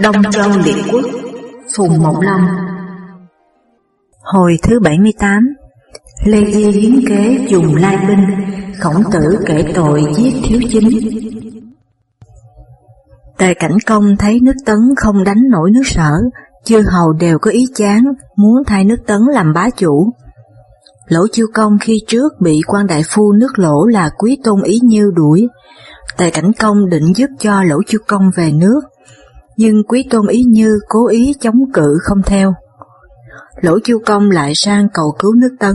Đông Châu Liệt Quốc, Phùng Mộng Long. Hồi thứ 78, Lê Di hiến kế dùng lai binh, Khổng Tử kể tội giết Thiếu Chính. Tề Cảnh Công thấy nước Tấn không đánh nổi nước Sở, chư hầu đều có ý chán, muốn thay nước Tấn làm bá chủ. Lỗ Chiêu Công khi trước bị quan đại phu nước Lỗ là Quý Tôn Ý Như đuổi, Tề Cảnh Công định giúp cho Lỗ Chiêu Công về nước, nhưng Quý Tôn Ý Như cố ý chống cự không theo. Lỗ Chiêu Công lại sang cầu cứu nước Tấn.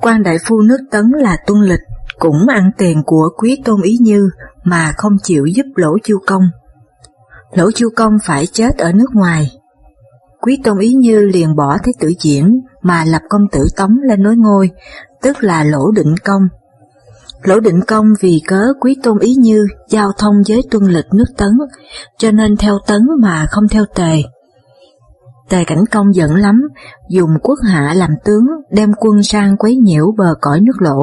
Quan đại phu nước Tấn là Tuân Lịch cũng ăn tiền của Quý Tôn Ý Như mà không chịu giúp Lỗ Chiêu Công. Lỗ Chiêu Công phải chết ở nước ngoài. Quý Tôn Ý Như liền bỏ Thế tử Diễn mà lập công tử Tống lên nối ngôi, tức là Lỗ Định Công. Lỗ Định Công vì cớ Quý Tôn Ý Như giao thông với Tuân Lịch nước Tấn, cho nên theo Tấn mà không theo Tề. Tề Cảnh Công giận lắm, dùng Quốc Hạ làm tướng, đem quân sang quấy nhiễu bờ cõi nước Lỗ.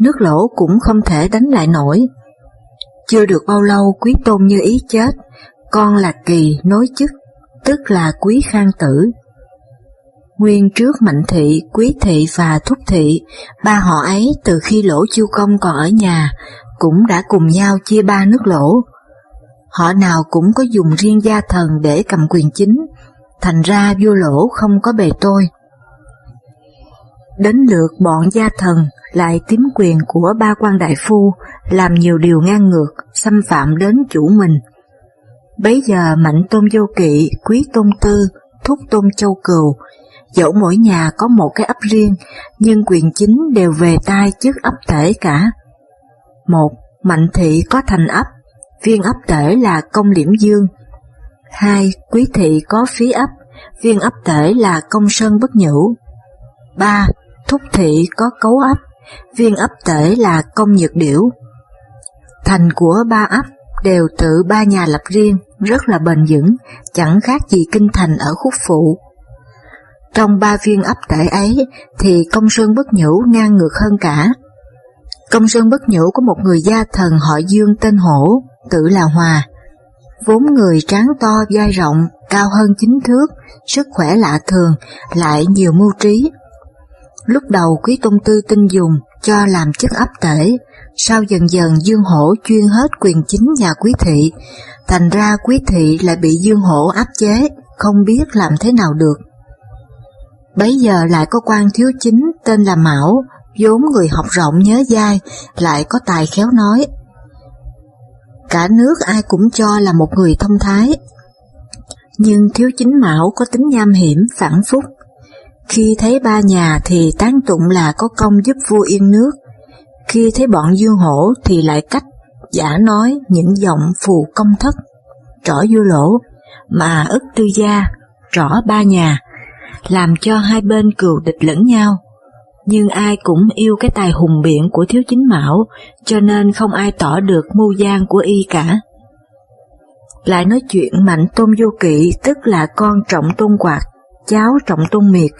Nước Lỗ cũng không thể đánh lại nổi. Chưa được bao lâu Quý Tôn Như Ý chết, con Lạc Kỳ nối chức, tức là Quý Khang Tử. Nguyên trước Mạnh Thị, Quý Thị và Thúc Thị, ba họ ấy từ khi Lỗ Chiêu Công còn ở nhà, cũng đã cùng nhau chia ba nước Lỗ. Họ nào cũng có dùng riêng gia thần để cầm quyền chính, thành ra vua Lỗ không có bề tôi. Đến lượt bọn gia thần lại chiếm quyền của ba quan đại phu, làm nhiều điều ngang ngược, xâm phạm đến chủ mình. Bấy giờ Mạnh Tôn Vô Kỵ, Quý Tôn Tư, Thúc Tôn Châu Cừu, dẫu mỗi nhà có một cái ấp riêng, nhưng quyền chính đều về tai chức ấp tể cả. Một, Mạnh Thị có thành ấp, viên ấp tể là Công Liễm Dương. Hai, Quý Thị có phí ấp, viên ấp tể là Công Sơn Bất Nhũ. Ba, Thúc Thị có cấu ấp, viên ấp tể là Công Nhược Điểu. Thành của ba ấp đều tự ba nhà lập riêng, rất là bền vững, chẳng khác gì kinh thành ở Khúc Phụ. Trong ba viên ấp tể ấy thì Công Sơn Bất Nhũ ngang ngược hơn cả. Công Sơn Bất Nhũ có một người gia thần họ Dương tên Hổ, tự là Hòa. Vốn người trán to vai rộng, cao hơn 9 thước, sức khỏe lạ thường, lại nhiều mưu trí. Lúc đầu Quý Tôn Tư tin dùng cho làm chức ấp tể, sau dần dần Dương Hổ chuyên hết quyền chính nhà Quý Thị, thành ra Quý Thị lại bị Dương Hổ áp chế, không biết làm thế nào được. Bấy giờ lại có quan Thiếu Chính tên là Mão, vốn người học rộng nhớ dai, lại có tài khéo nói. Cả nước ai cũng cho là một người thông thái. Nhưng Thiếu Chính Mão có tính nham hiểm, phản phúc. Khi thấy ba nhà thì tán tụng là có công giúp vua yên nước. Khi thấy bọn Dương Hổ thì lại cách giả nói những giọng phù công thất, trỏ vua Lỗ, mà ức tư gia, trỏ ba nhà, làm cho hai bên cừu địch lẫn nhau. Nhưng ai cũng yêu cái tài hùng biện của Thiếu Chính Mão, cho nên không ai tỏ được mưu gian của y cả. Lại nói chuyện Mạnh Tôn Vô Kỵ, tức là con Trọng Tôn Quạt, cháu Trọng Tôn Miệt.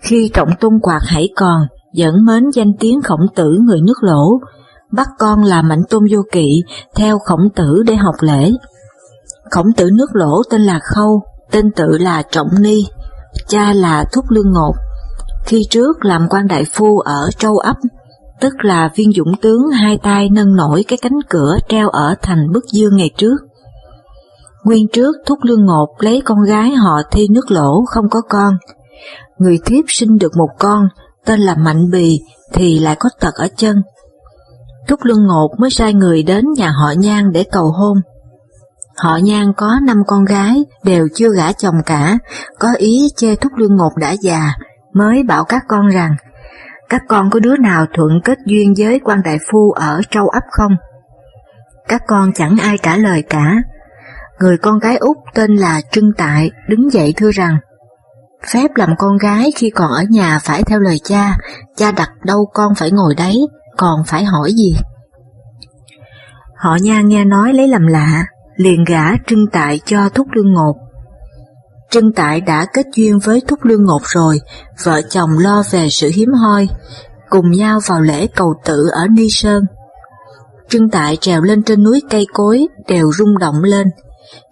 Khi Trọng Tôn Quạt hãy còn, vẫn mến danh tiếng Khổng Tử người nước Lỗ, bắt con là Mạnh Tôn Vô Kỵ theo Khổng Tử để học lễ. Khổng Tử nước Lỗ tên là Khâu, tên tự là Trọng Ni, cha là Thúc Lương Ngột. Khi trước làm quan đại phu ở Châu Ấp, tức là viên dũng tướng hai tay nâng nổi cái cánh cửa treo ở thành Bức Dương ngày trước. Nguyên trước Thúc Lương Ngột lấy con gái họ Thi nước Lỗ không có con. Người thiếp sinh được một con, tên là Mạnh Bì, thì lại có tật ở chân. Thúc Lương Ngột mới sai người đến nhà họ Nhan để cầu hôn. Họ Nhan có 5 con gái, đều chưa gả chồng cả, có ý chê Thúc Lương Ngột đã già, mới bảo các con rằng, các con có đứa nào thuận kết duyên với quan đại phu ở Châu Ấp không? Các con chẳng ai trả lời cả. Người con gái út tên là Trưng Tại đứng dậy thưa rằng, phép làm con gái khi còn ở nhà phải theo lời cha đặt đâu con phải ngồi đấy, còn phải hỏi gì? Họ Nha nghe nói lấy làm lạ, liền gả Trưng Tại cho Thúc Lương Ngột. Trưng Tại đã kết duyên với Thúc Lương Ngột rồi, vợ chồng lo về sự hiếm hoi, cùng nhau vào lễ cầu tự ở Ni Sơn. Trưng Tại trèo lên trên núi cây cối, đều rung động lên,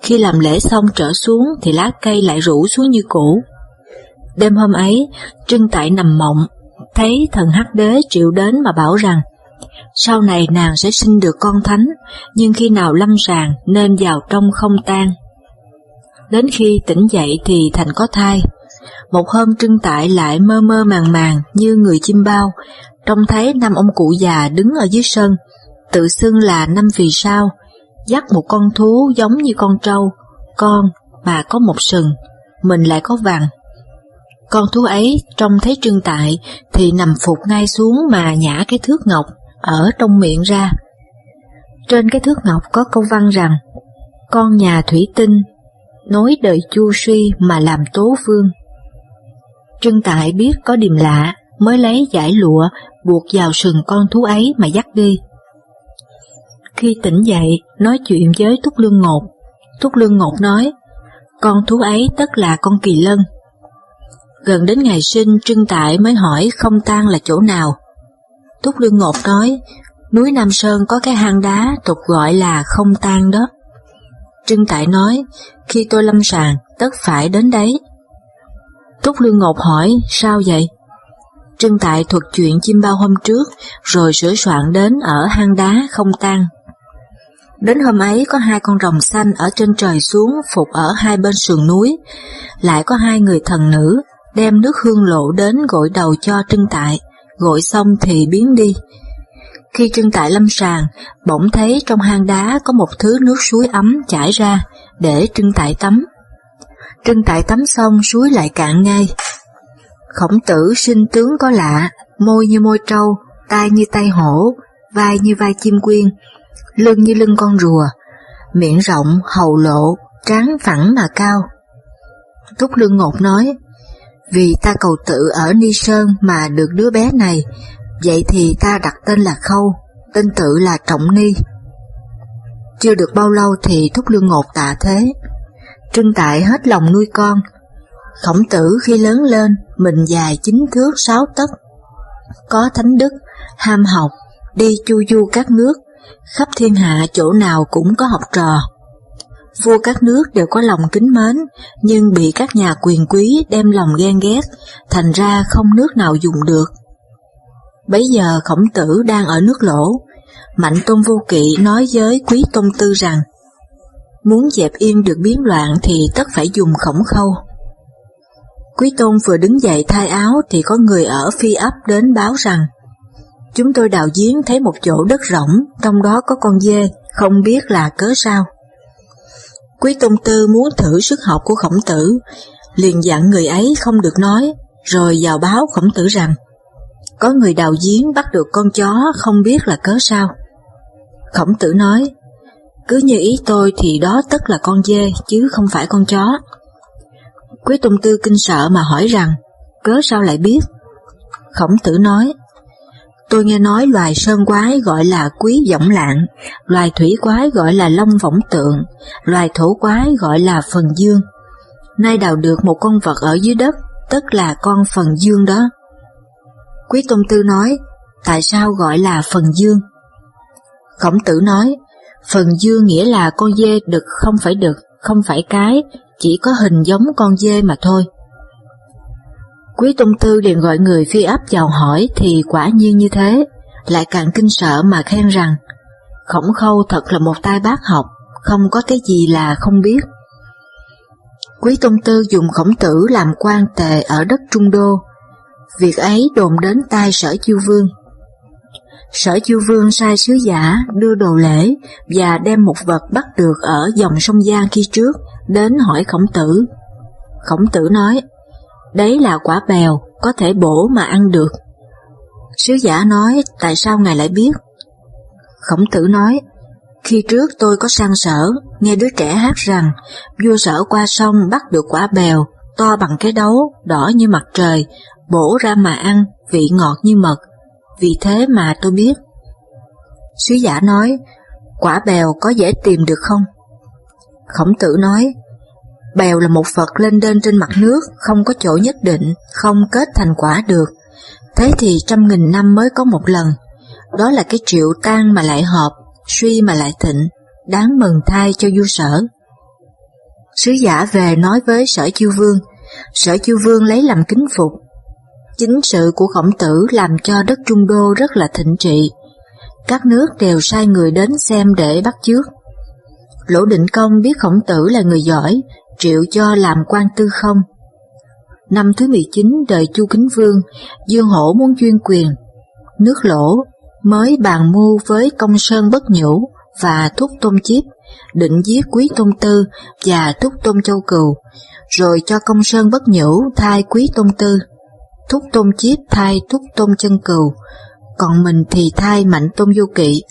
Khi làm lễ xong trở xuống thì lá cây lại rủ xuống như cũ. Đêm hôm ấy, Trưng Tại nằm mộng, thấy thần Hắc Đế triệu đến mà bảo rằng sau này nàng sẽ sinh được con thánh, nhưng khi nào lâm sàng nên vào trong không tan. Đến khi tỉnh dậy thì thành có thai. Một hôm Trưng Tại lại mơ mơ màng màng như người chim bao, trông thấy năm ông cụ già đứng ở dưới sân, tự xưng là năm vì sao, dắt một con thú giống như con trâu, con mà có một sừng, mình lại có vằn. Con thú ấy trông thấy Trưng Tại thì nằm phục ngay xuống mà nhả cái thước ngọc ở trong miệng ra. Trên cái thước ngọc có câu văn rằng: con nhà thủy tinh, nối đời Chu Suy mà làm tố vương. Trưng Tại biết có điềm lạ, mới lấy dải lụa buộc vào sừng con thú ấy mà dắt đi. Khi tỉnh dậy, nói chuyện với Thúc Lương Ngột. Thúc Lương Ngột nói: con thú ấy tất là con kỳ lân. Gần đến ngày sinh, Trưng Tại mới hỏi không tan là chỗ nào. Thúc Lương Ngột nói: núi Nam Sơn có cái hang đá tục gọi là không tan đó. Trưng Tại nói: khi tôi lâm sàng, tất phải đến đấy. Thúc Lương Ngột hỏi: sao vậy? Trưng Tại thuật chuyện chim bao hôm trước, rồi sửa soạn đến ở hang đá không tan. Đến hôm ấy có hai con rồng xanh ở trên trời xuống phục ở hai bên sườn núi, lại có hai người thần nữ đem nước hương lộ đến gội đầu cho Trưng Tại, gội xong thì biến đi. Khi Trưng Tại lâm sàng, bỗng thấy trong hang đá có một thứ nước suối ấm chảy ra để Trưng Tại tắm. Trưng Tại tắm xong suối lại cạn ngay. Khổng Tử sinh tướng có lạ, môi như môi trâu, tai như tai hổ, vai như vai chim quyên, lưng như lưng con rùa, miệng rộng, hầu lộ, trán phẳng mà cao. Thúc Lương Ngột nói: vì ta cầu tự ở Ni Sơn mà được đứa bé này, vậy thì ta đặt tên là Khâu, tên tự là Trọng Ni. Chưa được bao lâu thì Thúc Lương Ngột tạ thế. Trưng Tại hết lòng nuôi con. Khổng Tử khi lớn lên, mình dài 9 thước 6 tấc, có thánh đức, ham học, đi chu du các nước, khắp thiên hạ chỗ nào cũng có học trò. Vua các nước đều có lòng kính mến, nhưng bị các nhà quyền quý đem lòng ghen ghét, thành ra không nước nào dùng được. Bấy giờ Khổng Tử đang ở nước Lỗ, Mạnh Tôn Vô Kỵ nói với Quý Tôn Tư rằng: muốn dẹp yên được biến loạn thì tất phải dùng Khổng Khâu. Quý Tôn vừa đứng dậy thay áo thì có người ở Phi Ấp đến báo rằng: chúng tôi đào giếng thấy một chỗ đất rỗng, trong đó có con dê, không biết là cớ sao. Quý Tôn Tư muốn thử sức học của Khổng Tử, liền dặn người ấy không được nói, rồi vào báo Khổng Tử rằng: có người đào giếng bắt được con chó, không biết là cớ sao. Khổng Tử nói: cứ như ý tôi thì đó tất là con dê, chứ không phải con chó. Quý Tôn Tư kinh sợ mà hỏi rằng: cớ sao lại biết? Khổng Tử nói: tôi nghe nói loài sơn quái gọi là quý võng lạng, loài thủy quái gọi là long võng tượng, loài thổ quái gọi là phần dương. Nay đào được một con vật ở dưới đất, tức là con phần dương đó. Quý Tôn Tư nói: tại sao gọi là phần dương? Khổng Tử nói: phần dương nghĩa là con dê đực, không phải cái, chỉ có hình giống con dê mà thôi. Quý Tôn Tư liền gọi người Phi Ấp vào hỏi thì quả nhiên như thế, lại càng kinh sợ mà khen rằng: Khổng Khâu thật là một tay bác học, không có cái gì là không biết. Quý Tôn Tư dùng Khổng Tử làm quan tề ở đất Trung Đô, việc ấy đồn đến tai Sở Chiêu Vương. Sở Chiêu Vương sai sứ giả đưa đồ lễ và đem một vật bắt được ở dòng sông Giang khi trước đến hỏi Khổng Tử. Khổng Tử nói: đấy là quả bèo, có thể bổ mà ăn được. Sứ giả nói: tại sao ngài lại biết? Khổng Tử nói: khi trước tôi có sang Sở, nghe đứa trẻ hát rằng vua Sở qua sông bắt được quả bèo, to bằng cái đấu, đỏ như mặt trời, bổ ra mà ăn, vị ngọt như mật, vì thế mà tôi biết. Sứ giả nói: quả bèo có dễ tìm được không? Khổng Tử nói: bèo là một vật lên đên trên mặt nước, không có chỗ nhất định, không kết thành quả được. Thế thì 100.000 năm mới có một lần. Đó là cái triệu tan mà lại hợp, suy mà lại thịnh, đáng mừng thay cho vua Sở. Sứ giả về nói với Sở Chiêu Vương. Sở Chiêu Vương lấy làm kính phục. Chính sự của Khổng Tử làm cho đất Trung Đô rất là thịnh trị. Các nước đều sai người đến xem để bắt chước. Lỗ Định Công biết Khổng Tử là người giỏi, triệu cho làm quan tư không. Năm thứ 19 đời Chu Kính Vương, Dương Hổ muốn chuyên quyền. Nước Lỗ mới bàn mưu với Công Sơn Bất Nhũ và Thúc Tôn Chiếp, định giết Quý Tôn Tư và Thúc Tôn Châu Cừu, rồi cho Công Sơn Bất Nhũ thay Quý Tôn Tư, Thúc Tôn Chiếp thay Thúc Tôn Chân Cừu, còn mình thì thay Mạnh Tôn Vô Kỵ.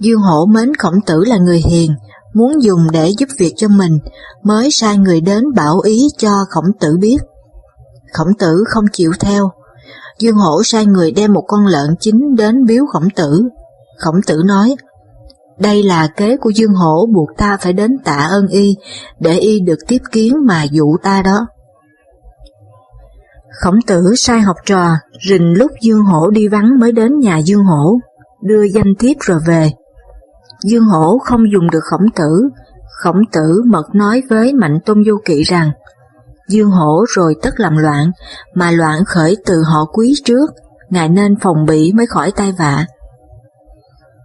Dương Hổ mến Khổng Tử là người hiền, muốn dùng để giúp việc cho mình, mới sai người đến bảo ý cho Khổng Tử biết. Khổng Tử không chịu theo. Dương Hổ sai người đem một con lợn chín đến biếu Khổng Tử. Khổng Tử nói, đây là kế của Dương Hổ buộc ta phải đến tạ ơn y, để y được tiếp kiến mà dụ ta đó. Khổng Tử sai học trò, rình lúc Dương Hổ đi vắng mới đến nhà Dương Hổ, đưa danh thiếp rồi về. Dương Hổ không dùng được Khổng Tử. Khổng Tử mật nói với Mạnh Tôn Vô Kỵ rằng, Dương Hổ rồi tất làm loạn, mà loạn khởi từ họ Quý trước, ngài nên phòng bị mới khỏi tai vạ.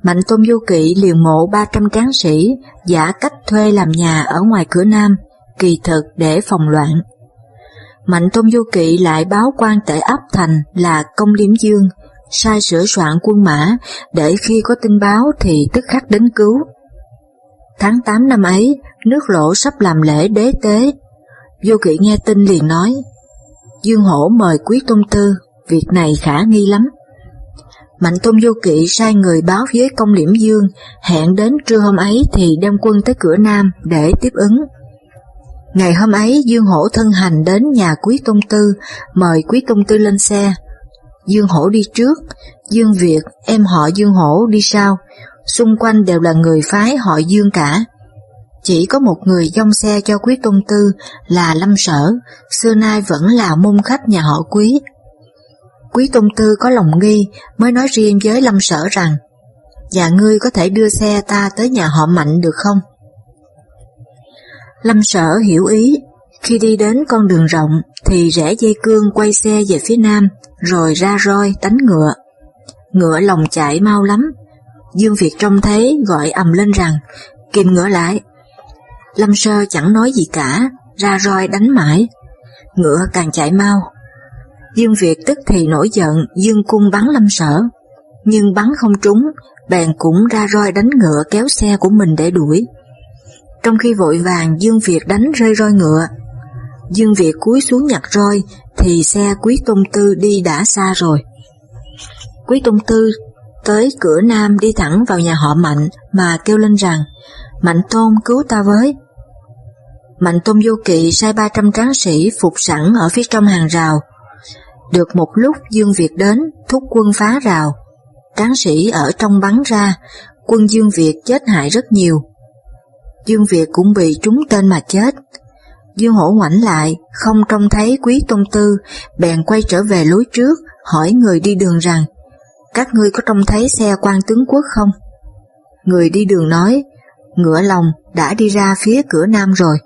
Mạnh Tôn Vô Kỵ liền mộ 300 tráng sĩ, giả cách thuê làm nhà ở ngoài cửa Nam, kỳ thực để phòng loạn. Mạnh Tôn Vô Kỵ lại báo quan tể ấp thành là Công Liễm Dương, sai sửa soạn quân mã, để khi có tin báo thì tức khắc đến cứu. Tháng 8 năm ấy, nước Lỗ sắp làm lễ đế tế. Vô Kỵ nghe tin liền nói, Dương Hổ mời Quý Tôn Tư, việc này khả nghi lắm. Mạnh Tôn Vô Kỵ sai người báo với Công Liễm Dương, hẹn đến trưa hôm ấy thì đem quân tới cửa Nam để tiếp ứng. Ngày hôm ấy, Dương Hổ thân hành đến nhà Quý Tôn Tư, mời Quý Tôn Tư lên xe. Dương Hổ đi trước, Dương Việt, em họ Dương Hổ đi sau, xung quanh đều là người phái họ Dương cả. Chỉ có một người dông xe cho Quý Tôn Tư là Lâm Sở, xưa nay vẫn là môn khách nhà họ Quý. Quý Tôn Tư có lòng nghi mới nói riêng với Lâm Sở rằng, dạ ngươi có thể đưa xe ta tới nhà họ Mạnh được không? Lâm Sở hiểu ý, khi đi đến con đường rộng thì rẽ dây cương quay xe về phía Nam, rồi ra roi tánh ngựa. Ngựa lòng chạy mau lắm. Dương Việt trông thấy gọi ầm lên rằng, kìm ngựa lại. Lâm Sơ chẳng nói gì cả, ra roi đánh mãi. Ngựa càng chạy mau. Dương Việt tức thì nổi giận, dương cung bắn Lâm Sở. Nhưng bắn không trúng, bèn cũng ra roi đánh ngựa kéo xe của mình để đuổi. Trong khi vội vàng, Dương Việt đánh rơi roi ngựa. Dương Việt cúi xuống nhặt roi, thì xe Quý Tôn Tư đi đã xa rồi. Quý Tôn Tư tới cửa Nam đi thẳng vào nhà họ Mạnh mà kêu lên rằng, Mạnh Tôn cứu ta với. Mạnh Tôn Vô Kỵ sai 300 tráng sĩ phục sẵn ở phía trong hàng rào. Được một lúc Dương Việt đến, thúc quân phá rào. Tráng sĩ ở trong bắn ra, quân Dương Việt chết hại rất nhiều. Dương Việt cũng bị trúng tên mà chết. Dương Hổ ngoảnh lại, không trông thấy Quý Tôn Tư, bèn quay trở về lối trước, hỏi người đi đường rằng, các ngươi có trông thấy xe quan tướng quốc không? Người đi đường nói, ngựa lòng đã đi ra phía cửa Nam rồi.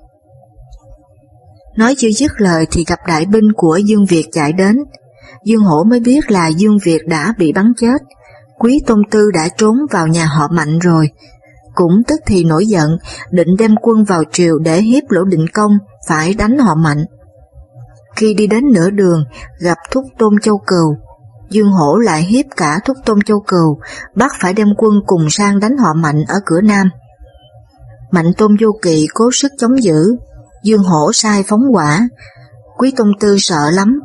Nói chưa dứt lời thì gặp đại binh của Dương Việt chạy đến. Dương Hổ mới biết là Dương Việt đã bị bắn chết, Quý Tôn Tư đã trốn vào nhà họ Mạnh rồi. Cũng tức thì nổi giận, định đem quân vào triều để hiếp Lỗ Định Công, phải đánh họ Mạnh. Khi đi đến nửa đường, gặp Thúc Tôn Châu Cừu, Dương Hổ lại hiếp cả Thúc Tôn Châu Cừu, bắt phải đem quân cùng sang đánh họ Mạnh ở cửa Nam. Mạnh Tôn Vô Kỵ cố sức chống giữ, Dương Hổ sai phóng quả, Quý Tôn Tư sợ lắm.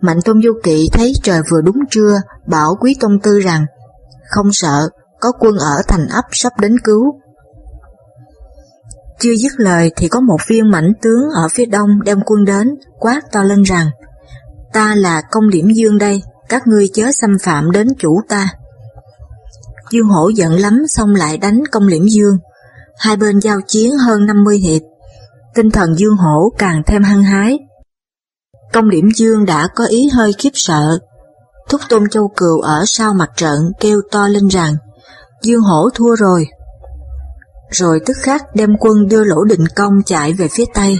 Mạnh Tôn Vô Kỵ thấy trời vừa đúng trưa, bảo Quý Tôn Tư rằng, không sợ, có quân ở thành ấp sắp đến cứu. Chưa dứt lời thì có một viên mãnh tướng ở phía đông đem quân đến, quát to lên rằng, ta là Công Liễm Dương đây, các ngươi chớ xâm phạm đến chủ ta. Dương Hổ giận lắm, xong lại đánh Công Liễm Dương. Hai bên giao chiến hơn 50 hiệp, tinh thần Dương Hổ càng thêm hăng hái. Công Liễm Dương đã có ý hơi khiếp sợ. Thúc Tôn Châu Cừu ở sau mặt trận kêu to lên rằng, Dương Hổ thua rồi. rồi tức khắc đem quân đưa Lỗ Định Công chạy về phía Tây.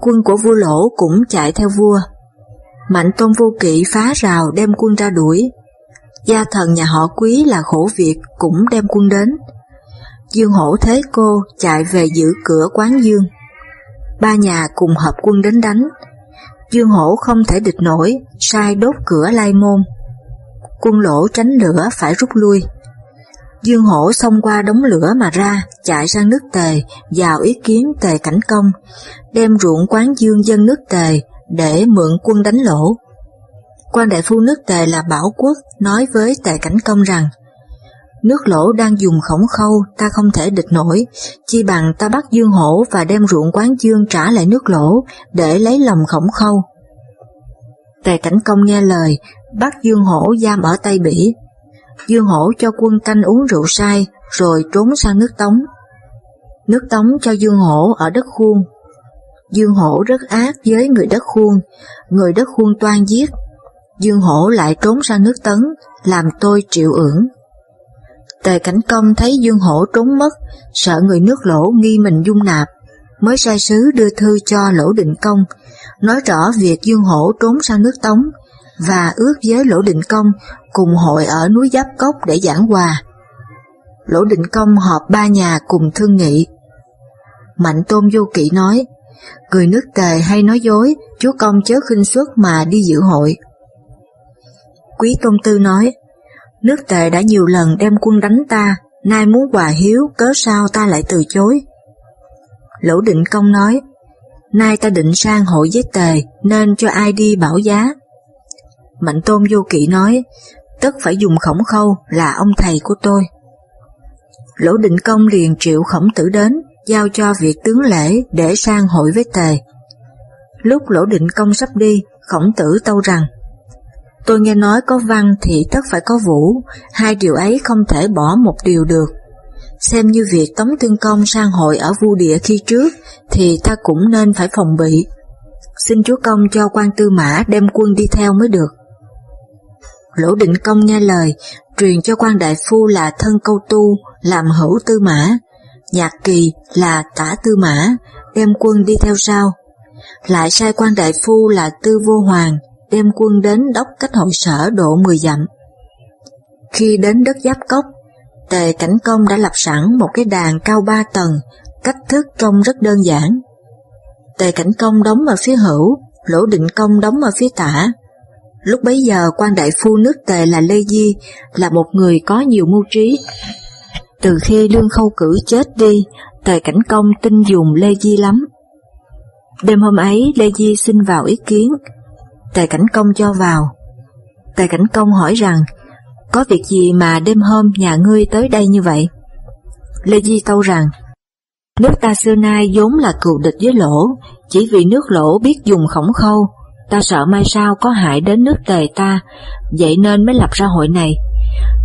Quân của vua Lỗ cũng chạy theo vua. Mạnh Tôn Vô Kỵ phá rào đem quân ra đuổi. Gia thần nhà họ Quý là Khổ Việt cũng đem quân đến. Dương Hổ Thế Cô chạy về giữ cửa Quán Dương. Ba nhà cùng hợp quân đến đánh. Dương Hổ không thể địch nổi, sai đốt cửa Lai Môn. Quân Lỗ tránh lửa phải rút lui. Dương Hổ xông qua đống lửa mà ra, chạy sang nước Tề, vào ý kiến Tề Cảnh Công, đem ruộng Quán Dương dân nước Tề để mượn quân đánh Lỗ. Quan đại phu nước Tề là Bảo Quốc nói với Tề Cảnh Công rằng: nước Lỗ đang dùng Khổng Khâu, ta không thể địch nổi, chi bằng ta bắt Dương Hổ và đem ruộng Quán Dương trả lại nước Lỗ để lấy lòng Khổng Khâu. Tề Cảnh Công nghe lời, bắt Dương Hổ giam ở Tây Bỉ. Dương Hổ cho quân canh uống rượu say, rồi trốn sang nước Tống. Nước Tống cho Dương Hổ ở đất Khuôn. Dương Hổ rất ác với người đất Khuôn, người đất Khuôn toan giết. Dương Hổ lại trốn sang nước Tấn, làm tôi chịu ưởng. Tề Cảnh Công thấy Dương Hổ trốn mất, sợ người nước Lỗ nghi mình dung nạp, mới sai sứ đưa thư cho Lỗ Định Công, nói rõ việc Dương Hổ trốn sang nước Tống, và ước với Lỗ Định Công cùng hội ở núi Giáp Cốc để giảng hòa. Lỗ Định Công họp ba nhà cùng thương nghị. Mạnh Tôn Vô Kỵ nói: người nước Tề hay nói dối, chúa công chớ khinh suất mà đi dự hội. Quý Tôn Tư nói: nước Tề đã nhiều lần đem quân đánh ta, nay muốn hòa hiếu, cớ sao ta lại từ chối? Lỗ Định Công nói: nay ta định sang hội với Tề, nên cho ai đi bảo giá? Mạnh Tôn Vô Kỵ nói: tất phải dùng Khổng Khâu là ông thầy của tôi. Lỗ Định Công liền triệu Khổng Tử đến, giao cho việc tướng lễ để sang hội với Tề. Lúc Lỗ Định Công sắp đi, Khổng Tử tâu rằng: tôi nghe nói có văn thì tất phải có vũ, hai điều ấy không thể bỏ một điều được. Xem như việc Tống Tương Công sang hội ở Vu Địa khi trước thì ta cũng nên phải phòng bị. Xin chúa công cho quan Tư Mã đem quân đi theo mới được. Lỗ Định Công nghe lời, truyền cho quan đại phu là Thân Câu Tu làm hữu Tư Mã, Nhạc Kỳ là tả Tư Mã, đem quân đi theo sau. Lại sai quan đại phu là Tư Vô Hoàng đem quân đến đốc cách hội sở độ 10 dặm. Khi đến đất Giáp Cốc, Tề Cảnh Công đã lập sẵn một cái đàn cao 3 tầng, cách thức trông rất đơn giản. Tề Cảnh Công đóng ở phía hữu, Lỗ Định Công đóng ở phía tả. Lúc bấy giờ quan đại phu nước Tề là Lê Di, là một người có nhiều mưu trí. Từ khi Lương Khâu Cử chết đi, Tề Cảnh Công tin dùng Lê Di lắm. Đêm hôm ấy Lê Di xin vào ý kiến, Tề Cảnh Công cho vào. Tề Cảnh Công hỏi rằng: có việc gì mà đêm hôm nhà ngươi tới đây như vậy? Lê Di tâu rằng: nước ta xưa nay vốn là cừu địch với Lỗ, chỉ vì nước Lỗ biết dùng Khổng Khâu, ta sợ mai sau có hại đến nước Tề ta, vậy nên mới lập ra hội này.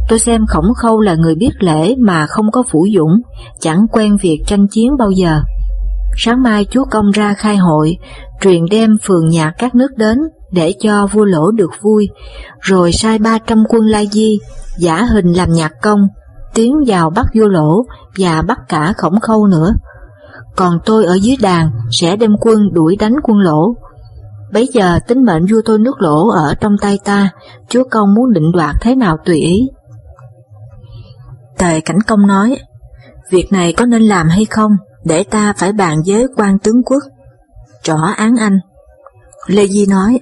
Tôi xem Khổng Khâu là người biết lễ mà không có phủ dũng, chẳng quen việc tranh chiến bao giờ. Sáng mai chúa công ra khai hội, truyền đem phường nhạc các nước đến để cho vua Lỗ được vui, rồi sai 300 quân Lai Di giả hình làm nhạc công tiến vào bắt vua Lỗ và bắt cả Khổng Khâu nữa. Còn tôi ở dưới đàn sẽ đem quân đuổi đánh quân Lỗ. Bấy giờ tính mệnh vua tôi nước Lỗ ở trong tay ta, chúa công muốn định đoạt thế nào tùy ý. Tề Cảnh Công nói: việc này có nên làm hay không, để ta phải bàn với quan tướng quốc, trỏ án anh. Lê Di nói: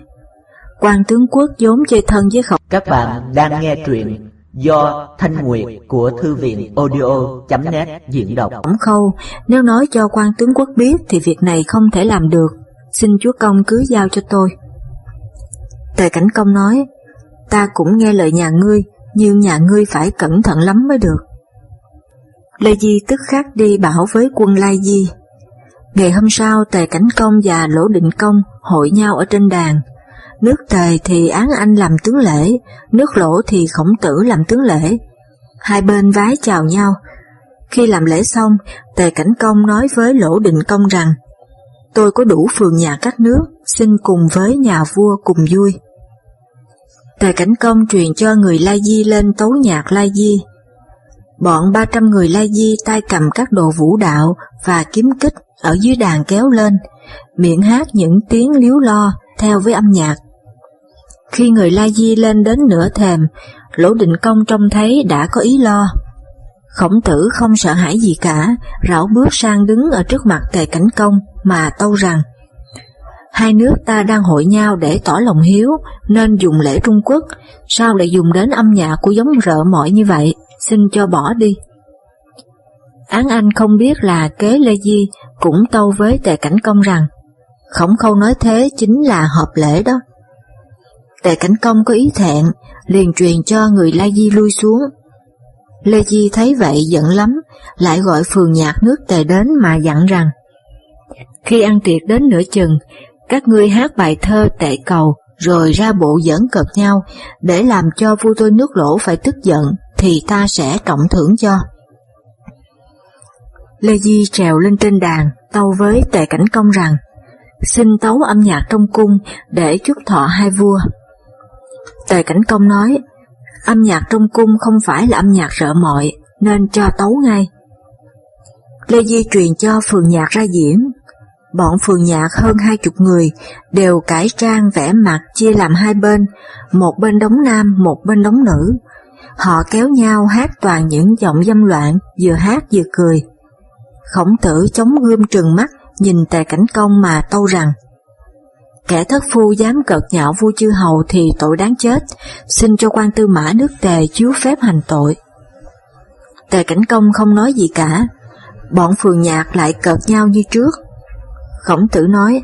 quan tướng quốc vốn chơi thân với Khổng. Các bạn đang nghe truyện do Thanh Nguyệt của Thư viện audio.net diễn đọc. Khổng Khâu, nếu nói cho quan tướng quốc biết thì việc này không thể làm được, xin chúa công cứ giao cho tôi. Tề Cảnh Công nói: ta cũng nghe lời nhà ngươi, nhưng nhà ngươi phải cẩn thận lắm mới được. Lê Di tức khắc đi bảo với quân Lai Di. Ngày hôm sau Tề Cảnh Công và Lỗ Định Công hội nhau ở trên đàn. Nước Tề thì Án Anh làm tướng lễ, nước Lỗ thì Khổng Tử làm tướng lễ. Hai bên vái chào nhau. Khi làm lễ xong, Tề Cảnh Công nói với Lỗ Định Công rằng: tôi có đủ phường nhà các nước, xin cùng với nhà vua cùng vui. Tề Cảnh Công truyền cho người Lai Di lên tấu nhạc Lai Di. bọn 300 người Lai Di tay cầm các đồ vũ đạo và kiếm kích ở dưới đàn kéo lên, miệng hát những tiếng líu lo theo với âm nhạc. Khi người Lai Di lên đến nửa thềm, Lỗ Định Công trông thấy đã có ý lo. Khổng Tử không sợ hãi gì cả, rảo bước sang đứng ở trước mặt Tề Cảnh Công mà tâu rằng: hai nước ta đang hội nhau để tỏ lòng hiếu, nên dùng lễ Trung Quốc, sao lại dùng đến âm nhạc của giống rợ mọi như vậy, xin cho bỏ đi. Án Anh không biết là kế Lê Di cũng tâu với Tề Cảnh Công rằng: Khổng Khâu nói thế chính là hợp lễ đó. Tề Cảnh Công có ý thẹn, liền truyền cho người Lai Di lui xuống. Lê Di thấy vậy giận lắm, lại gọi phường nhạc nước Tề đến mà dặn rằng: khi ăn tiệc đến nửa chừng, các ngươi hát bài thơ Tệ Cầu rồi ra bộ giỡn cợt nhau để làm cho vua tôi nước Lỗ phải tức giận thì ta sẽ trọng thưởng cho. Lê Di trèo lên trên đàn tâu với Tề Cảnh Công rằng: xin tấu âm nhạc trong cung để chúc thọ hai vua. Tề Cảnh Công nói: âm nhạc trong cung không phải là âm nhạc rợ mọi nên cho tấu ngay. Lê Di truyền cho phường nhạc ra diễn. Bọn phường nhạc hơn 20 người đều cải trang vẽ mặt chia làm hai bên, một bên đóng nam, một bên đóng nữ. Họ kéo nhau hát toàn những giọng dâm loạn, vừa hát vừa cười. Khổng Tử chống gươm trừng mắt nhìn Tề Cảnh Công mà tâu rằng: kẻ thất phu dám cợt nhạo vua chư hầu thì tội đáng chết, xin cho quan tư mã nước Tề chiếu phép hành tội. Tề Cảnh Công không nói gì cả, bọn phường nhạc lại cợt nhau như trước. Khổng Tử nói: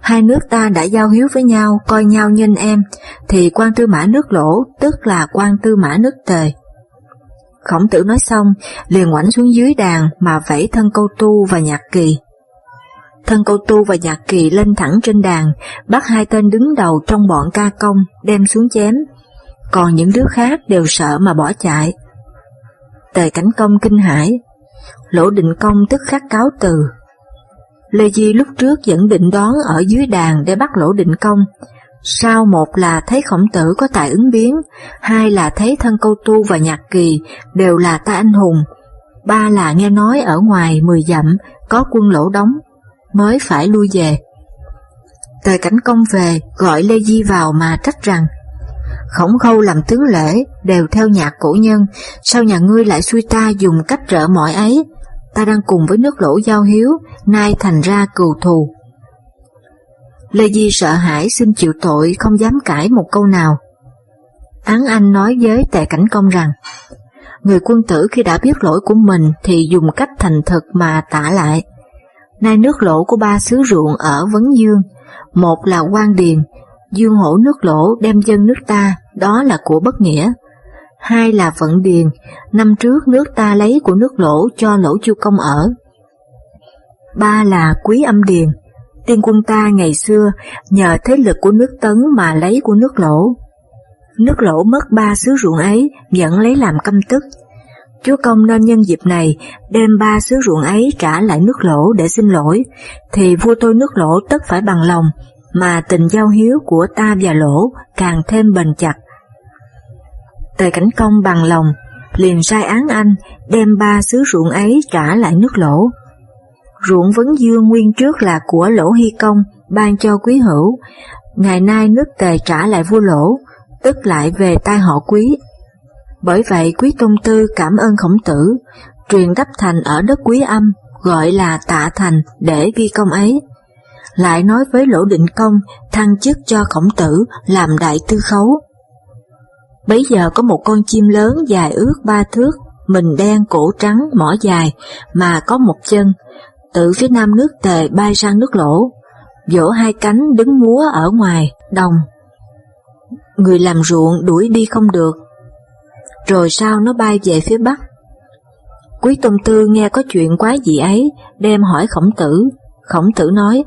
hai nước ta đã giao hiếu với nhau, coi nhau như anh em, thì quan tư mã nước Lỗ tức là quan tư mã nước Tề. Khổng Tử nói xong, liền ngoảnh xuống dưới đàn mà vẫy Thân Câu Tu và Nhạc Kỳ. Thân Câu Tu và Nhạc Kỳ lên thẳng trên đàn, bắt hai tên đứng đầu trong bọn ca công, đem xuống chém. Còn những đứa khác đều sợ mà bỏ chạy. Tề Cảnh Công kinh hãi. Lỗ Định Công tức khắc cáo từ. Lê Di lúc trước vẫn định đón ở dưới đàn để bắt Lỗ Định Công. Sau một là thấy Khổng Tử có tài ứng biến, hai là thấy Thân Câu Tu và Nhạc Kỳ đều là ta anh hùng, ba là nghe nói ở ngoài 10 dặm có quân Lỗ đóng, mới phải lui về. Tề Cảnh Công về gọi Lê Di vào mà trách rằng: Khổng Khâu làm tướng lễ đều theo nhạc cổ nhân, sao nhà ngươi lại xui ta dùng cách rợ mọi ấy? Ta đang cùng với nước Lỗ giao hiếu, nay thành ra cừu thù. Lê Di sợ hãi xin chịu tội, không dám cãi một câu nào. Án Anh nói với Tề Cảnh Công rằng: người quân tử khi đã biết lỗi của mình thì dùng cách thành thực mà tả lại. Nay nước Lỗ của 3 xứ ruộng ở Vấn Dương, một là Quan Điền, Dương Hổ nước Lỗ đem dân nước ta, đó là của bất nghĩa. Hai là Vận Điền, năm trước nước ta lấy của nước Lỗ cho Lỗ Chu Công ở. Ba là Quý Âm Điền, tiên quân ta ngày xưa nhờ thế lực của nước Tấn mà lấy của nước Lỗ. Nước Lỗ mất 3 xứ ruộng ấy vẫn lấy làm căm tức. Chúa Công nên nhân dịp này đem 3 xứ ruộng ấy trả lại nước Lỗ để xin lỗi, thì vua tôi nước Lỗ tất phải bằng lòng, mà tình giao hiếu của ta và Lỗ càng thêm bền chặt. Tề Cảnh Công bằng lòng, liền sai Án Anh đem 3 xứ ruộng ấy trả lại nước Lỗ. Ruộng Vấn Dương nguyên trước là của Lỗ Hy Công, ban cho Quý Hữu, ngày nay nước Tề trả lại vua Lỗ, tức lại về tai họ Quý. Bởi vậy Quý Tôn Tư cảm ơn Khổng Tử, truyền đắp thành ở đất Quý Âm, gọi là Tạ Thành để ghi công ấy. Lại nói với Lỗ Định Công thăng chức cho Khổng Tử làm đại tư khấu. Bấy giờ có một con chim lớn dài ước 3 thước, mình đen cổ trắng mỏ dài mà có 1 chân, từ phía nam nước Tề bay sang nước Lỗ, vỗ 2 cánh đứng múa ở ngoài đồng. Người làm ruộng đuổi đi không được, rồi sau nó bay về phía bắc. Quý Tôn Tư nghe có chuyện quái dị ấy, đem hỏi Khổng Tử. Khổng Tử nói: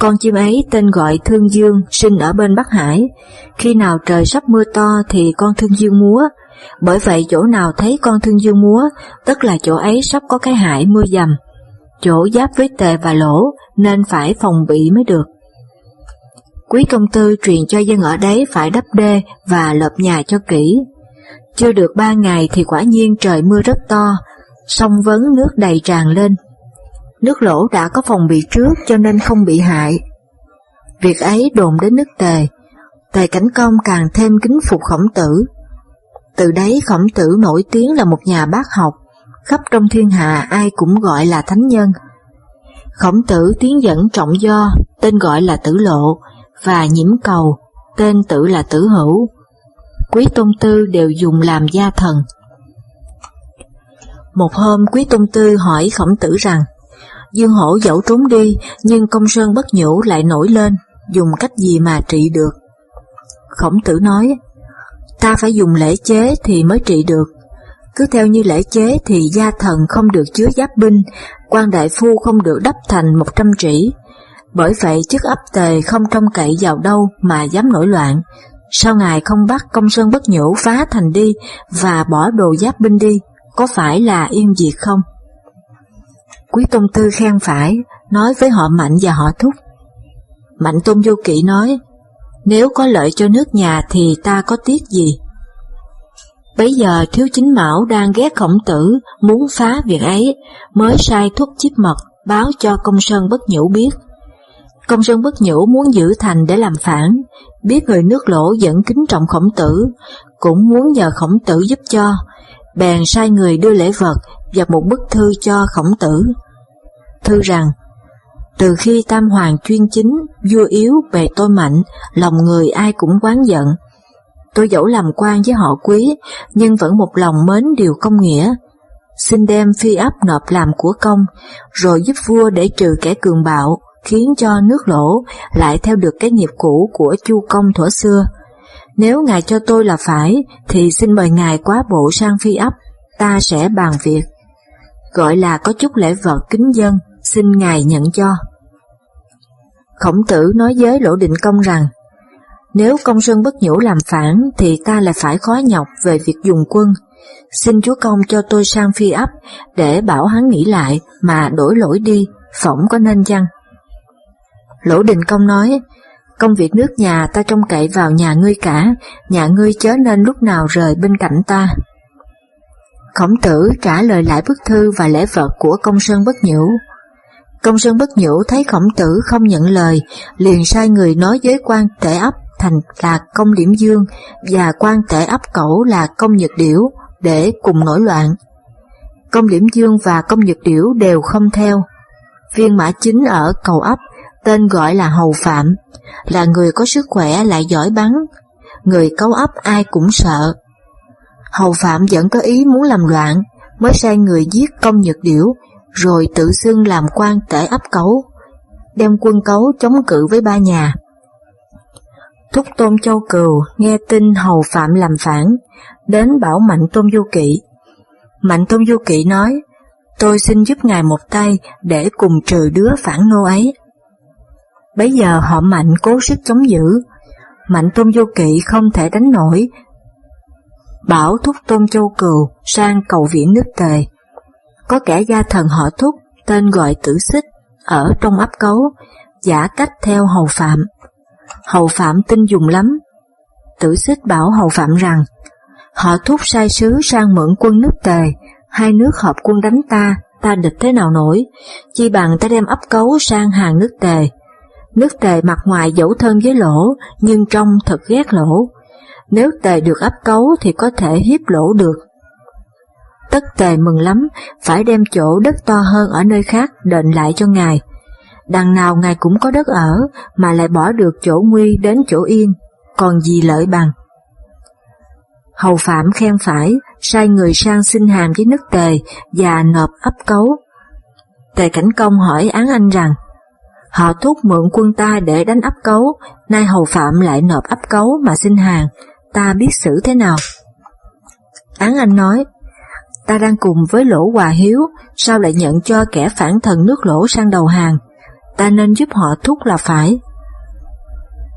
con chim ấy tên gọi Thương Dương, sinh ở bên Bắc Hải. Khi nào trời sắp mưa to thì con Thương Dương múa, bởi vậy chỗ nào thấy con Thương Dương múa, tức là chỗ ấy sắp có cái hại mưa dầm, chỗ giáp với Tề và Lỗ, nên phải phòng bị mới được. Quý Công Tư truyền cho dân ở đấy phải đắp đê và lợp nhà cho kỹ. Chưa được 3 ngày thì quả nhiên trời mưa rất to, sông Vấn nước đầy tràn lên. Nước Lỗ đã có phòng bị trước cho nên không bị hại. Việc ấy đồn đến nước Tề, Tề Cảnh Công càng thêm kính phục Khổng Tử. Từ đấy Khổng Tử nổi tiếng là một nhà bác học, khắp trong thiên hạ ai cũng gọi là thánh nhân. Khổng Tử tiến dẫn Trọng Do, tên gọi là Tử Lộ, và Nhiễm Cầu, tên tự là Tử Hữu. Quý Tôn Tư đều dùng làm gia thần. Một hôm Quý Tôn Tư hỏi Khổng Tử rằng, Dương Hổ dẫu trốn đi, nhưng Công Sơn Bất Nhũ lại nổi lên, dùng cách gì mà trị được? Khổng Tử nói, ta phải dùng lễ chế thì mới trị được. Cứ theo như lễ chế thì gia thần không được chứa giáp binh, quan đại phu không được đắp thành 100 trĩ. Bởi vậy chức ấp Tề không trông cậy vào đâu mà dám nổi loạn. Sao ngài không bắt Công Sơn Bất Nhũ phá thành đi và bỏ đồ giáp binh đi, có phải là yên diệt không? Quý Tôn Tư khen phải, nói với họ Mạnh và họ Thúc. Mạnh Tôn Vô Kỵ nói, nếu có lợi cho nước nhà thì ta có tiếc gì? Bấy giờ Thiếu Chính Mão đang ghét Khổng Tử, muốn phá việc ấy, mới sai Thúc chiếp mật, báo cho Công Sơn Bất Nhũ biết. Công Sơn Bất Nhũ muốn giữ thành để làm phản, biết người nước Lỗ vẫn kính trọng Khổng Tử, cũng muốn nhờ Khổng Tử giúp cho, bèn sai người đưa lễ vật và một bức thư cho Khổng Tử. Thư rằng, từ khi Tam Hoàng chuyên chính, vua yếu bề tôi mạnh, lòng người ai cũng oán giận. Tôi dẫu làm quan với họ Quý, nhưng vẫn một lòng mến điều công nghĩa. Xin đem phi ấp nộp làm của công, rồi giúp vua để trừ kẻ cường bạo, khiến cho nước Lỗ lại theo được cái nghiệp cũ của Chu Công thuở xưa. Nếu ngài cho tôi là phải, thì xin mời ngài quá bộ sang phi ấp, ta sẽ bàn việc. Gọi là có chút lễ vật kính dân, xin ngài nhận cho. Khổng Tử nói với Lỗ Định Công rằng, nếu Công Sơn Bất Nhũ làm phản thì ta lại phải khó nhọc về việc dùng quân. Xin chúa công cho tôi sang phi ấp để bảo hắn nghĩ lại mà đổi lỗi đi, phỏng có nên chăng? Lỗ Định Công nói, công việc nước nhà ta trông cậy vào nhà ngươi cả, nhà ngươi chớ nên lúc nào rời bên cạnh ta. Khổng Tử trả lời lại bức thư và lễ vật của Công Sơn Bất Nhũ. Công Sơn Bất Nhũ thấy Khổng Tử không nhận lời, liền sai người nói với quan tể ấp thành là Công Liễm Dương và quan tể ấp cẩu là Công Nhật Điểu để cùng nổi loạn. Công Liễm Dương và Công Nhật Điểu đều không theo. Viên mã chính ở Cầu Ấp tên gọi là Hầu Phạm, là người có sức khỏe lại giỏi bắn, người Cấu Ấp ai cũng sợ. Hầu Phạm vẫn có ý muốn làm loạn, mới sai người giết Công Nhật Điểu, rồi tự xưng làm quan tể ấp Cấu, đem quân Cấu chống cự với 3 nhà. Thúc Tôn Châu Cừu nghe tin Hầu Phạm làm phản, đến bảo Mạnh Tôn Vô Kỵ. Mạnh Tôn Vô Kỵ nói, tôi xin giúp ngài một tay để cùng trừ đứa phản nô ấy. Bấy giờ họ Mạnh cố sức chống giữ, Mạnh Tôn Vô Kỵ không thể đánh nổi, bảo Thúc Tôn Châu Cừu sang cầu viện nước Tề. Có kẻ gia thần họ Thúc tên gọi Tử Xích ở trong ấp Cấu, giả cách theo Hầu Phạm. Hầu Phạm tin dùng lắm. Tử Xích bảo Hầu Phạm rằng, họ Thúc sai sứ sang mượn quân nước Tề, hai nước hợp quân đánh ta địch thế nào nổi, chi bằng ta đem ấp Cấu sang hàng nước Tề. Nước Tề mặt ngoài dẫu thân với Lỗ, nhưng trong thật ghét Lỗ. Nếu Tề được ấp Cấu thì có thể hiếp Lỗ được. Tất Tề mừng lắm, phải đem chỗ đất to hơn ở nơi khác đền lại cho ngài. Đằng nào ngài cũng có đất ở, mà lại bỏ được chỗ nguy đến chỗ yên, còn gì lợi bằng. Hầu Phạm khen phải, sai người sang xin hàm với nước Tề và nộp ấp Cấu. Tề Cảnh Công hỏi án anh rằng, họ Thúc mượn quân ta để đánh ấp Cấu, nay Hầu Phạm lại nộp ấp Cấu mà xin hàng, ta biết xử thế nào? Án anh nói, ta đang cùng với Lỗ hòa hiếu, sao lại nhận cho kẻ phản thần nước Lỗ sang đầu hàng? Ta nên giúp họ Thúc là phải.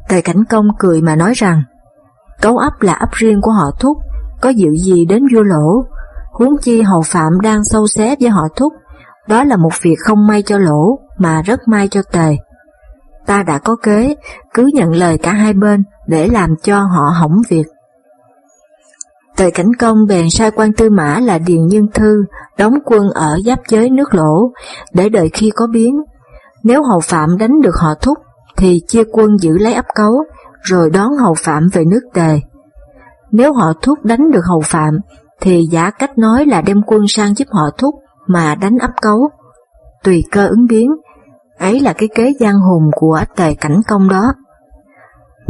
Tề Cảnh Công cười mà nói rằng, Cấu Ấp là ấp riêng của họ Thúc, có dịu gì đến vua Lỗ, huống chi Hầu Phạm đang sâu xé với họ Thúc, đó là một việc không may cho Lỗ mà rất may cho Tề. Ta đã có kế, cứ nhận lời cả hai bên để làm cho họ hỏng việc. Tề Cảnh Công bèn sai quan tư mã là Điền Nhân Thư đóng quân ở giáp giới nước Lỗ để đợi khi có biến. Nếu Hầu Phạm đánh được họ Thúc thì chia quân giữ lấy ấp Cấu rồi đón Hầu Phạm về nước Tề. Nếu họ Thúc đánh được Hầu Phạm thì giả cách nói là đem quân sang giúp họ Thúc mà đánh ấp Cấu, tùy cơ ứng biến. Ấy là cái kế giang hùng của Tề Cảnh Công đó.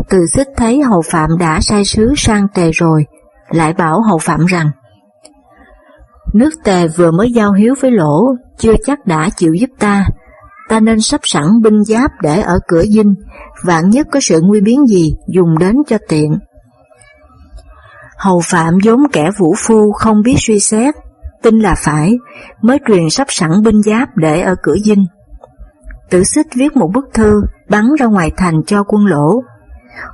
Từ Xích thấy Hầu Phạm đã sai sứ sang Tề rồi, lại bảo Hầu Phạm rằng nước Tề vừa mới giao hiếu với Lỗ, chưa chắc đã chịu giúp ta, ta nên sắp sẵn binh giáp để ở cửa dinh, vạn nhất có sự nguy biến gì dùng đến cho tiện. Hầu Phạm vốn kẻ vũ phu không biết suy xét, tin là phải, mới truyền sắp sẵn binh giáp để ở cửa dinh. Tử Xích viết một bức thư bắn ra ngoài thành cho quân Lỗ.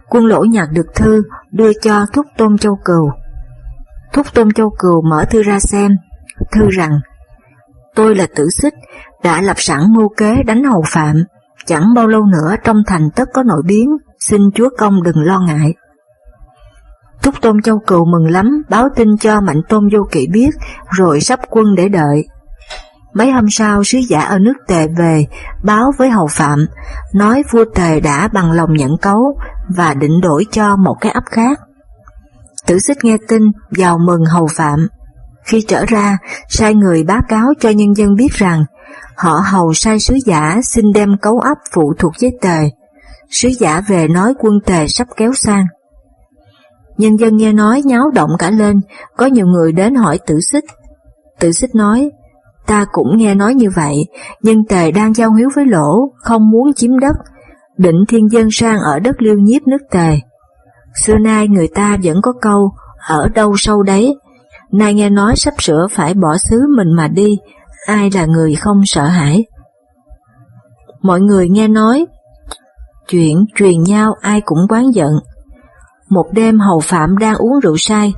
Quân Lỗ nhặt được thư đưa cho Thúc Tôn Châu Cừu. Thúc Tôn Châu Cừu mở thư ra xem, thư rằng: tôi là Tử Xích đã lập sẵn mưu kế đánh Hầu Phạm, chẳng bao lâu nữa trong thành tất có nội biến, xin chúa công đừng lo ngại. Thúc Tôn Châu Cừu mừng lắm, báo tin cho Mạnh Tôn Vô Kỵ biết rồi sắp quân để đợi. Mấy hôm sau, sứ giả ở nước Tề về báo với Hầu Phạm, nói vua Tề đã bằng lòng nhận Cấu và định đổi cho một cái ấp khác. Tử Xích nghe tin, vào mừng Hầu Phạm. Khi trở ra, sai người báo cáo cho nhân dân biết rằng họ Hầu sai sứ giả xin đem Cấu ấp phụ thuộc với Tề. Sứ giả về nói quân Tề sắp kéo sang. Nhân dân nghe nói nháo động cả lên, có nhiều người đến hỏi Tử Xích. Tử Xích nói: ta cũng nghe nói như vậy, nhưng Tề đang giao hiếu với Lỗ, không muốn chiếm đất, định thiên dân sang ở đất Liêu Nhiếp nước Tề. Xưa nay người ta vẫn có câu, ở đâu sâu đấy, nay nghe nói sắp sửa phải bỏ xứ mình mà đi, ai là người không sợ hãi. Mọi người nghe nói, chuyện truyền nhau ai cũng oán giận. Một đêm Hầu Phạm đang uống rượu say,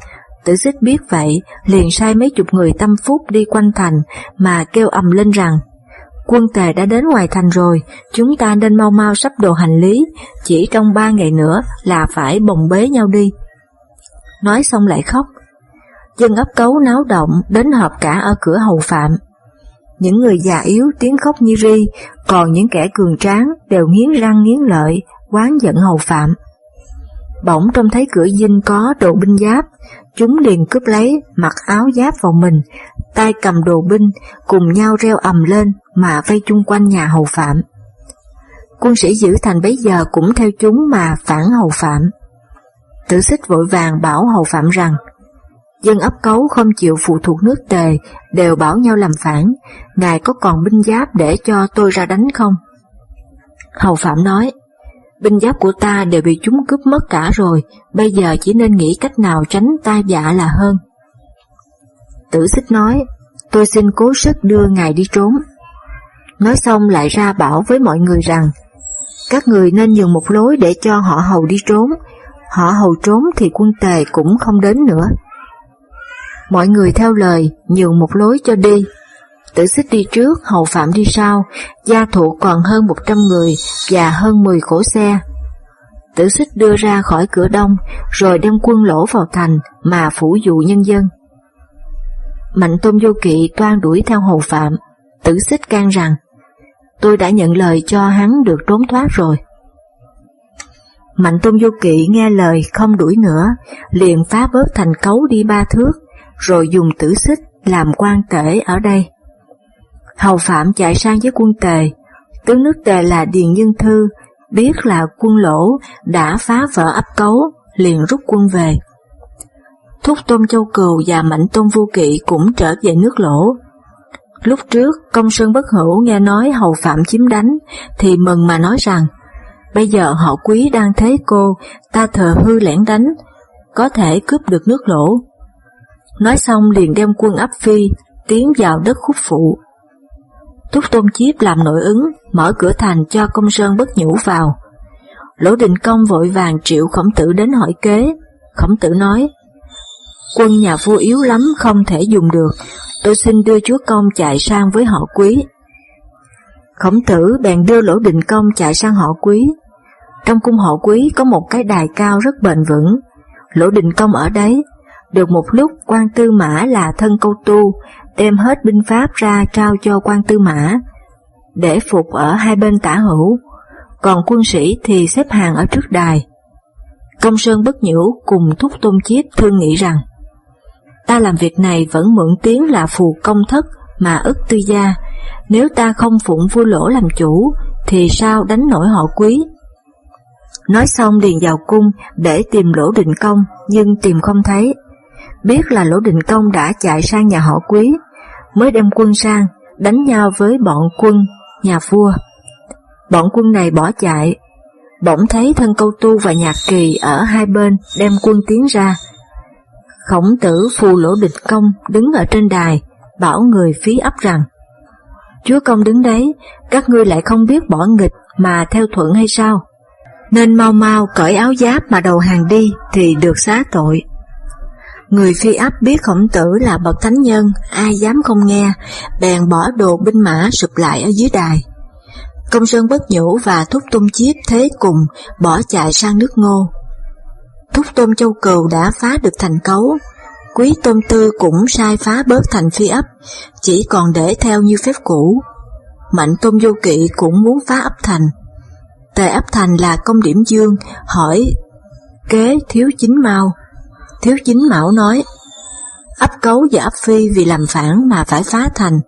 Tử Xích biết vậy, liền sai mấy chục người tâm phúc đi quanh thành mà kêu ầm lên rằng: quân Tề đã đến ngoài thành rồi, chúng ta nên mau mau sắp đồ hành lý, chỉ trong 3 ngày nữa là phải bồng bế nhau đi. Nói xong lại khóc. Dân ấp Cấu náo động, đến họp cả ở cửa Hầu Phạm. Những người già yếu tiếng khóc như ri, còn những kẻ cường tráng đều nghiến răng nghiến lợi, oán giận Hầu Phạm. Bỗng trông thấy cửa dinh có đồ binh giáp, chúng liền cướp lấy, mặc áo giáp vào mình, tay cầm đồ binh, cùng nhau reo ầm lên mà vây chung quanh nhà Hầu Phạm. Quân sĩ giữ thành bấy giờ cũng theo chúng mà phản Hầu Phạm. Tử Xích vội vàng bảo Hầu Phạm rằng: dân ấp Cấu không chịu phụ thuộc nước Tề, đều bảo nhau làm phản, ngài có còn binh giáp để cho tôi ra đánh không? Hầu Phạm nói: binh giáp của ta đều bị chúng cướp mất cả rồi, bây giờ chỉ nên nghĩ cách nào tránh tai vạ là hơn. Tử Xích nói: tôi xin cố sức đưa ngài đi trốn. Nói xong lại ra bảo với mọi người rằng: các người nên nhường một lối để cho họ Hầu đi trốn, họ Hầu trốn thì quân Tề cũng không đến nữa. Mọi người theo lời nhường một lối cho đi. Tử Xích đi trước, Hầu Phạm đi sau, gia thuộc còn hơn 100 người và hơn 10 cỗ xe. Tử Xích đưa ra khỏi cửa đông, rồi đem quân Lỗ vào thành mà phủ dụ nhân dân. Mạnh Tôn Vô Kỵ toan đuổi theo Hầu Phạm, Tử Xích can rằng: tôi đã nhận lời cho hắn được trốn thoát rồi. Mạnh Tôn Vô Kỵ nghe lời không đuổi nữa, liền phá bớt thành Cấu đi 3 thước, rồi dùng Tử Xích làm quan tể ở đây. Hầu Phạm chạy sang với quân Tề. Tướng nước Tề là Điền Nhân Thư biết là quân Lỗ đã phá vỡ ấp Cấu, liền rút quân về. Thúc Tôn Châu Cừu và Mạnh Tôn Vô Kỵ cũng trở về nước Lỗ. Lúc trước Công Sơn Bất Hữu nghe nói Hầu Phạm chiếm đánh thì mừng mà nói rằng: bây giờ họ Quý đang thế cô, ta thờ hư lẻn đánh, có thể cướp được nước Lỗ. Nói xong liền đem quân áp phi, tiến vào đất Khúc Phụ. Thúc Tôn Chiếp làm nội ứng, mở cửa thành cho Công Sơn Bất Nhũ vào. Lỗ Định Công vội vàng triệu Khổng Tử đến hỏi kế. Khổng Tử nói: quân nhà vua yếu lắm, không thể dùng được, tôi xin đưa chúa công chạy sang với họ Quý. Khổng Tử bèn đưa Lỗ Định Công chạy sang họ Quý. Trong cung họ Quý có một cái đài cao rất bền vững, Lỗ Định Công ở đấy. Được một lúc, quan tư mã là Thân Câu Tu đem hết binh pháp ra trao cho quan tư mã để phục ở hai bên tả hữu, còn quân sĩ thì xếp hàng ở trước đài. Công Sơn Bất Nhũ cùng Thúc Tôn Chiết thương nghĩ rằng: ta làm việc này vẫn mượn tiếng là phù công thất mà ức tư gia, nếu ta không phụng vua Lỗ làm chủ thì sao đánh nổi họ Quý. Nói xong liền vào cung để tìm Lỗ Định Công, nhưng tìm không thấy. Biết là Lỗ Định Công đã chạy sang nhà họ Quý, mới đem quân sang đánh nhau với bọn quân nhà vua. Bọn quân này bỏ chạy, bỗng thấy Thân Câu Tu và Nhạc Kỳ ở hai bên đem quân tiến ra. Khổng Tử phù Lỗ Định Công đứng ở trên đài, bảo người phí ấp rằng: chúa công đứng đấy, các ngươi lại không biết bỏ nghịch mà theo thuận hay sao? Nên mau mau cởi áo giáp mà đầu hàng đi thì được xá tội. Người phi ấp biết Khổng Tử là bậc thánh nhân, ai dám không nghe, bèn bỏ đồ binh mã sụp lại ở dưới đài. Công Sơn Bất Nhũ và Thúc Tôn Chiết thế cùng bỏ chạy sang nước Ngô. Thúc Tôn Châu Cừu đã phá được thành Cấu, Quý Tôn Tư cũng sai phá bớt thành Phi Ấp, chỉ còn để theo như phép cũ. Mạnh Tôn Vô Kỵ cũng muốn phá Ấp Thành. Tề Ấp Thành là Công Điểm Dương hỏi kế Thiếu Chính Mão. Thiếu Chính Mão nói: Ấp Cấu và Ấp Phi vì làm phản mà phải phá thành,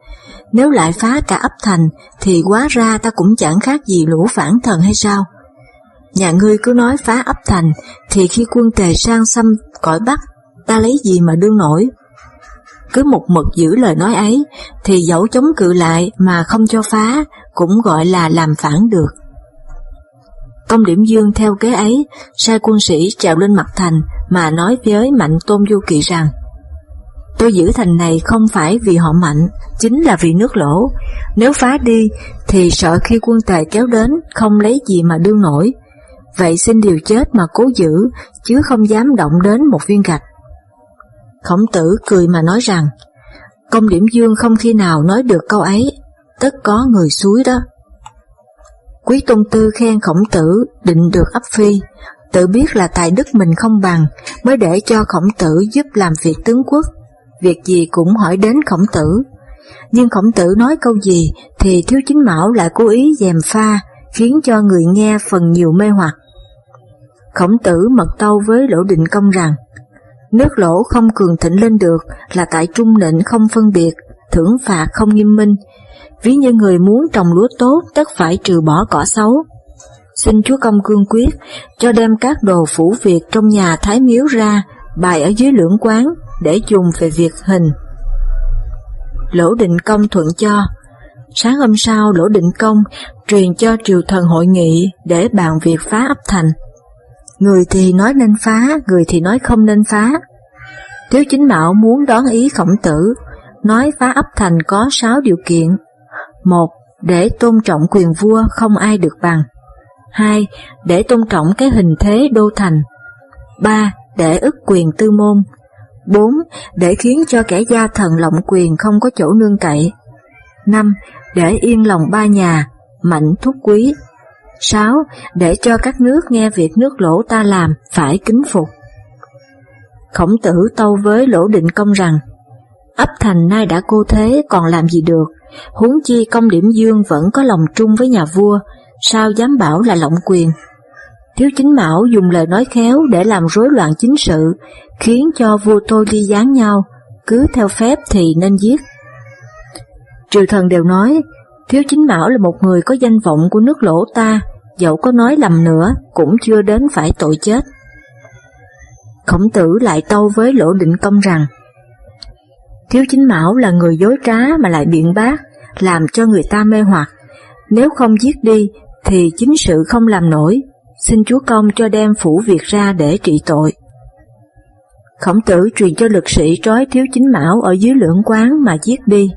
nếu lại phá cả Ấp Thành thì quá ra ta cũng chẳng khác gì lũ phản thần hay sao? Nhà ngươi cứ nói phá Ấp Thành thì khi quân Tề sang xâm cõi Bắc, ta lấy gì mà đương nổi? Cứ một mực giữ lời nói ấy thì dẫu chống cự lại mà không cho phá cũng gọi là làm phản được. Công Điểm Dương theo kế ấy, sai quân sĩ trèo lên mặt thành mà nói với Mạnh Tôn Du Kỵ rằng: tôi giữ thành này không phải vì họ Mạnh, chính là vì nước Lỗ. Nếu phá đi thì sợ khi quân Tề kéo đến không lấy gì mà đương nổi. Vậy xin điều chết mà cố giữ, chứ không dám động đến một viên gạch. Khổng Tử cười mà nói rằng: Công Điểm Dương không khi nào nói được câu ấy, tất có người suối đó. Quý Tôn Tư khen Khổng Tử định được Ấp Phi, tự biết là tài đức mình không bằng, mới để cho Khổng Tử giúp làm việc tướng quốc, việc gì cũng hỏi đến Khổng Tử. Nhưng Khổng Tử nói câu gì thì Thiếu Chính Mão lại cố ý dèm pha, khiến cho người nghe phần nhiều mê hoặc. Khổng Tử mật tâu với Lỗ Định Công rằng: nước Lỗ không cường thịnh lên được là tại trung nịnh không phân biệt, thưởng phạt không nghiêm minh. Ví như người muốn trồng lúa tốt tất phải trừ bỏ cỏ xấu. Xin chúa công cương quyết cho đem các đồ phủ việc trong nhà thái miếu ra bày ở dưới lưỡng quán để dùng về việc hình. Lỗ Định Công thuận cho. Sáng hôm sau, Lỗ Định Công truyền cho triều thần hội nghị để bàn việc phá Ấp Thành. Người thì nói nên phá, người thì nói không nên phá. Thiếu Chính Mão muốn đón ý Khổng Tử, nói phá Ấp Thành có 6 điều kiện. 1. Để tôn trọng quyền vua không ai được bằng. 2. Để tôn trọng cái hình thế đô thành. 3. Để ức quyền tư môn. 4. Để khiến cho kẻ gia thần lộng quyền không có chỗ nương cậy. 5. Để yên lòng ba nhà, Mạnh Thúc Quý. 6. Để cho các nước nghe việc nước Lỗ ta làm phải kính phục. Khổng Tử tâu với Lỗ Định Công rằng: Ấp Thành nay đã cô thế còn làm gì được, huống chi Công Điểm Dương vẫn có lòng trung với nhà vua, sao dám bảo là lộng quyền. Thiếu Chính Mão dùng lời nói khéo để làm rối loạn chính sự, khiến cho vua tôi đi giáng nhau, cứ theo phép thì nên giết. Triều thần đều nói: Thiếu Chính Mão là một người có danh vọng của nước Lỗ ta, dẫu có nói lầm nữa cũng chưa đến phải tội chết. Khổng Tử lại tâu với Lỗ Định Công rằng: Thiếu Chính Mão là người dối trá mà lại biện bác, làm cho người ta mê hoặc. Nếu không giết đi thì chính sự không làm nổi, xin chúa công cho đem phủ việc ra để trị tội. Khổng Tử truyền cho lực sĩ trói Thiếu Chính Mão ở dưới lưỡng quán mà giết đi.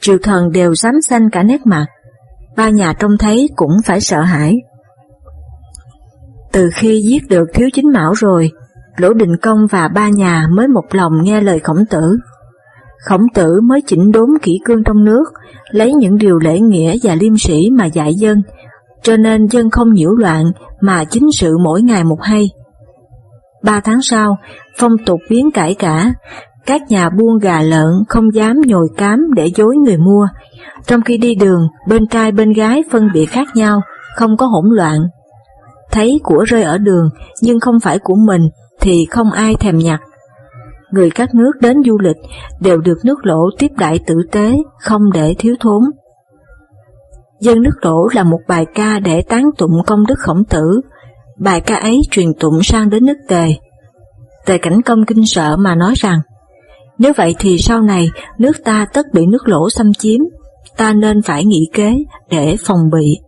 Triều thần đều xám xanh cả nét mặt, ba nhà trông thấy cũng phải sợ hãi. Từ khi giết được Thiếu Chính Mão rồi, Lỗ Định Công và ba nhà mới một lòng nghe lời Khổng Tử. Khổng Tử mới chỉnh đốn kỷ cương trong nước, lấy những điều lễ nghĩa và liêm sĩ mà dạy dân, cho nên dân không nhiễu loạn mà chính sự mỗi ngày một hay. 3 tháng sau, phong tục biến cải cả, các nhà buôn gà lợn không dám nhồi cám để dối người mua. Trong khi đi đường, bên trai bên gái phân biệt khác nhau, không có hỗn loạn. Thấy của rơi ở đường nhưng không phải của mình thì không ai thèm nhặt. Người các nước đến du lịch đều được nước Lỗ tiếp đãi tử tế, không để thiếu thốn. Dân nước Lỗ là một bài ca để tán tụng công đức Khổng Tử. Bài ca ấy truyền tụng sang đến nước Tề. Tề Cảnh Công kinh sợ mà nói rằng, nếu vậy thì sau này nước ta tất bị nước Lỗ xâm chiếm, ta nên phải nghĩ kế để phòng bị.